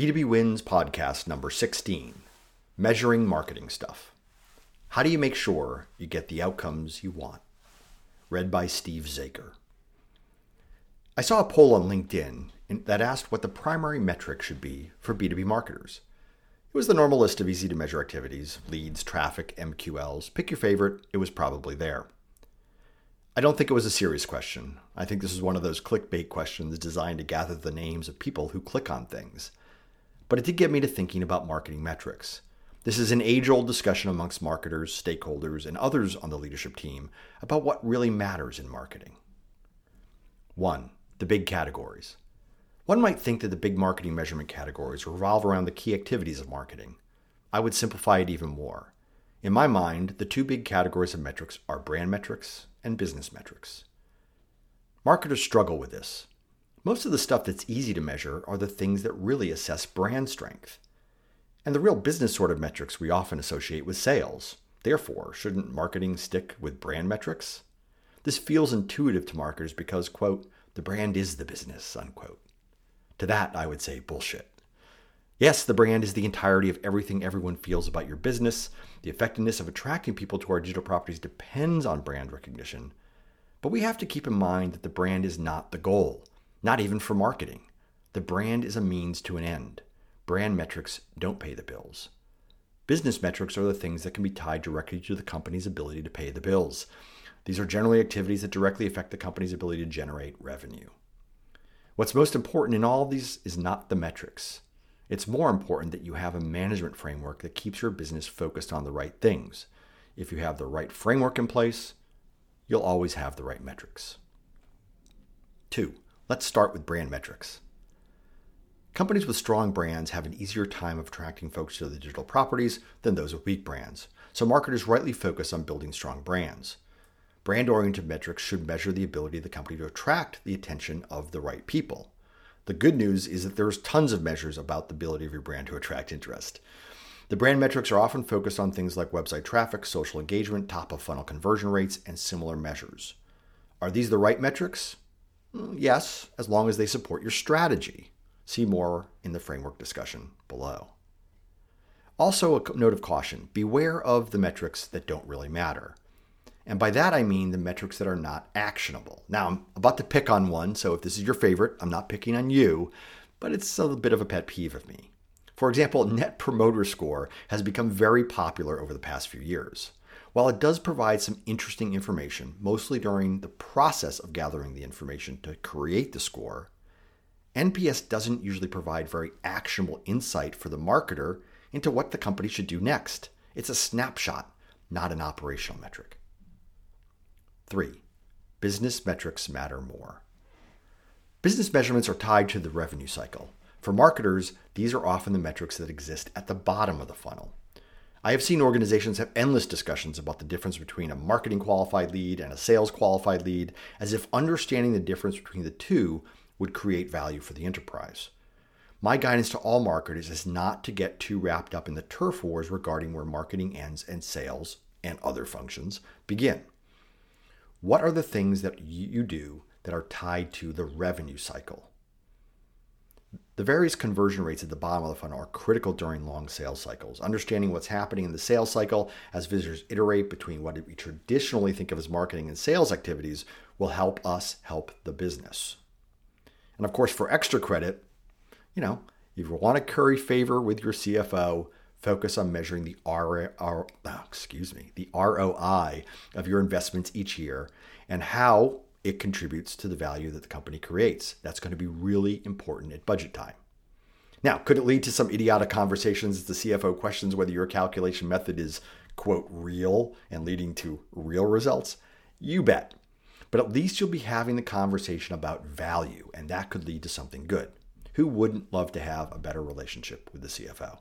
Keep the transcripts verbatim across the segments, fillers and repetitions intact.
B two B Wins Podcast number sixteen, Measuring Marketing Stuff. How do you make sure you get the outcomes you want? Read by Steve Zaker. I saw a poll on LinkedIn that asked what the primary metric should be for B two B marketers. It was the normal list of easy-to-measure activities, leads, traffic, M Q Ls. Pick your favorite, it was probably there. I don't think it was a serious question. I think this is one of those clickbait questions designed to gather the names of people who click on things. But it did get me to thinking about marketing metrics. This is an age-old discussion amongst marketers, stakeholders, and others on the leadership team about what really matters in marketing. One, the big categories. One might think that the big marketing measurement categories revolve around the key activities of marketing. I would simplify it even more. In my mind, the two big categories of metrics are brand metrics and business metrics. Marketers struggle with this. Most of the stuff that's easy to measure are the things that really assess brand strength. And the real business sort of metrics we often associate with sales. Therefore, shouldn't marketing stick with brand metrics? This feels intuitive to marketers because, quote, the brand is the business, unquote. To that, I would say bullshit. Yes, the brand is the entirety of everything everyone feels about your business. The effectiveness of attracting people to our digital properties depends on brand recognition. But we have to keep in mind that the brand is not the goal. Not even for marketing. The brand is a means to an end. Brand metrics don't pay the bills. Business metrics are the things that can be tied directly to the company's ability to pay the bills. These are generally activities that directly affect the company's ability to generate revenue. What's most important in all of these is not the metrics. It's more important that you have a management framework that keeps your business focused on the right things. If you have the right framework in place, you'll always have the right metrics. Two. Let's start with brand metrics. Companies with strong brands have an easier time of attracting folks to the digital properties than those with weak brands, so marketers rightly focus on building strong brands. Brand-oriented metrics should measure the ability of the company to attract the attention of the right people. The good news is that there's tons of measures about the ability of your brand to attract interest. The brand metrics are often focused on things like website traffic, social engagement, top-of-funnel conversion rates, and similar measures. Are these the right metrics? Yes, as long as they support your strategy. See more in the framework discussion below. Also, a note of caution, beware of the metrics that don't really matter. And by that, I mean the metrics that are not actionable. Now, I'm about to pick on one, so if this is your favorite, I'm not picking on you, but it's a bit of a pet peeve of me. For example, Net Promoter Score has become very popular over the past few years. While it does provide some interesting information, mostly during the process of gathering the information to create the score, N P S doesn't usually provide very actionable insight for the marketer into what the company should do next. It's a snapshot, not an operational metric. Three, business metrics matter more. Business measurements are tied to the revenue cycle. For marketers, these are often the metrics that exist at the bottom of the funnel. I have seen organizations have endless discussions about the difference between a marketing qualified lead and a sales qualified lead, as if understanding the difference between the two would create value for the enterprise. My guidance to all marketers is not to get too wrapped up in the turf wars regarding where marketing ends and sales and other functions begin. What are the things that you do that are tied to the revenue cycle? The various conversion rates at the bottom of the funnel are critical during long sales cycles. Understanding what's happening in the sales cycle as visitors iterate between what we traditionally think of as marketing and sales activities will help us help the business. And of course, for extra credit, you know, if you want to curry favor with your C F O, focus on measuring the R O I of your investments each year and how it contributes to the value that the company creates. That's going to be really important at budget time. Now, could it lead to some idiotic conversations as the C F O questions whether your calculation method is, quote, real and leading to real results? You bet. But at least you'll be having the conversation about value, and that could lead to something good. Who wouldn't love to have a better relationship with the C F O?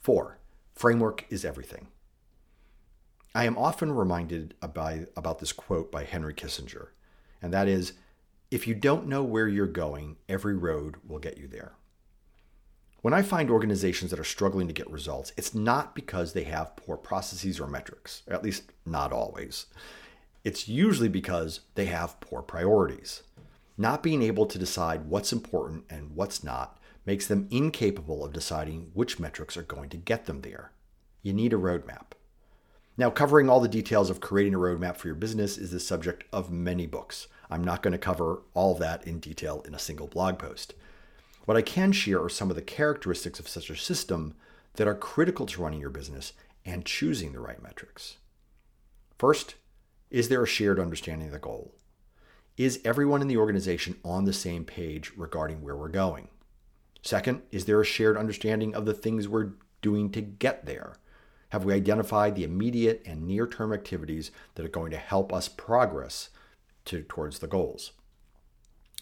Four, framework is everything. I am often reminded about this quote by Henry Kissinger, and that is, if you don't know where you're going, every road will get you there. When I find organizations that are struggling to get results, it's not because they have poor processes or metrics, or at least not always. It's usually because they have poor priorities. Not being able to decide what's important and what's not makes them incapable of deciding which metrics are going to get them there. You need a roadmap. Now, covering all the details of creating a roadmap for your business is the subject of many books. I'm not going to cover all that in detail in a single blog post. What I can share are some of the characteristics of such a system that are critical to running your business and choosing the right metrics. First, is there a shared understanding of the goal? Is everyone in the organization on the same page regarding where we're going? Second, is there a shared understanding of the things we're doing to get there? Have we identified the immediate and near-term activities that are going to help us progress to, towards the goals?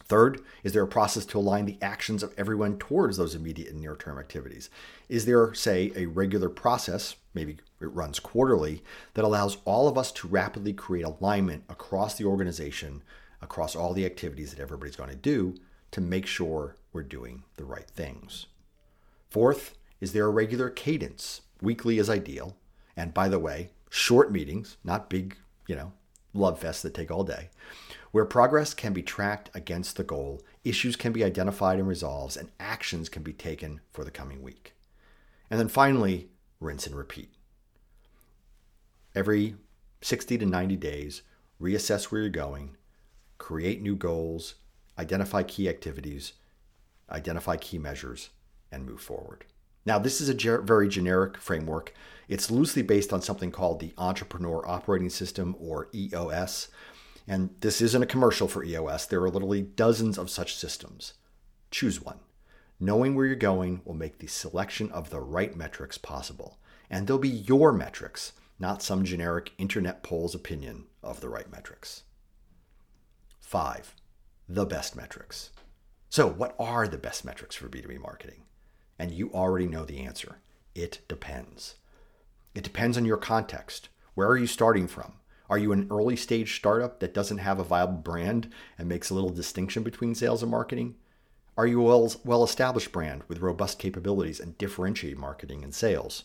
Third, is there a process to align the actions of everyone towards those immediate and near-term activities? Is there, say, a regular process, maybe it runs quarterly, that allows all of us to rapidly create alignment across the organization, across all the activities that everybody's going to do, to make sure we're doing the right things? Fourth, is there a regular cadence? Weekly is ideal. And by the way, short meetings, not big, you know, love fests that take all day, where progress can be tracked against the goal, issues can be identified and resolved, and actions can be taken for the coming week. And then finally, rinse and repeat. Every sixty to ninety days, reassess where you're going, create new goals, identify key activities, identify key measures, and move forward. Now, this is a ger- very generic framework. It's loosely based on something called the Entrepreneur Operating System, or E O S. And this isn't a commercial for E O S. There are literally dozens of such systems. Choose one. Knowing where you're going will make the selection of the right metrics possible. And they'll be your metrics, not some generic internet poll's opinion of the right metrics. Five, the best metrics. So what are the best metrics for B two B marketing? And you already know the answer. It depends. It depends on your context. Where are you starting from? Are you an early stage startup that doesn't have a viable brand and makes a little distinction between sales and marketing? Are you a well-established brand with robust capabilities and differentiated marketing and sales?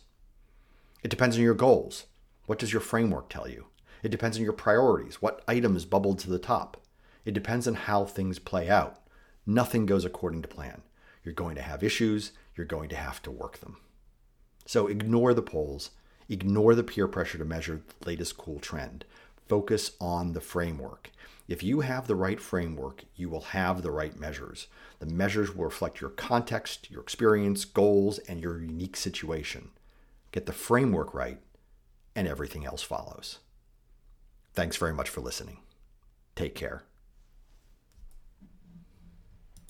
It depends on your goals. What does your framework tell you? It depends on your priorities. What items bubbled to the top? It depends on how things play out. Nothing goes according to plan. You're going to have issues. You're going to have to work them. So ignore the polls. Ignore the peer pressure to measure the latest cool trend. Focus on the framework. If you have the right framework, you will have the right measures. The measures will reflect your context, your experience, goals, and your unique situation. Get the framework right, and everything else follows. Thanks very much for listening. Take care.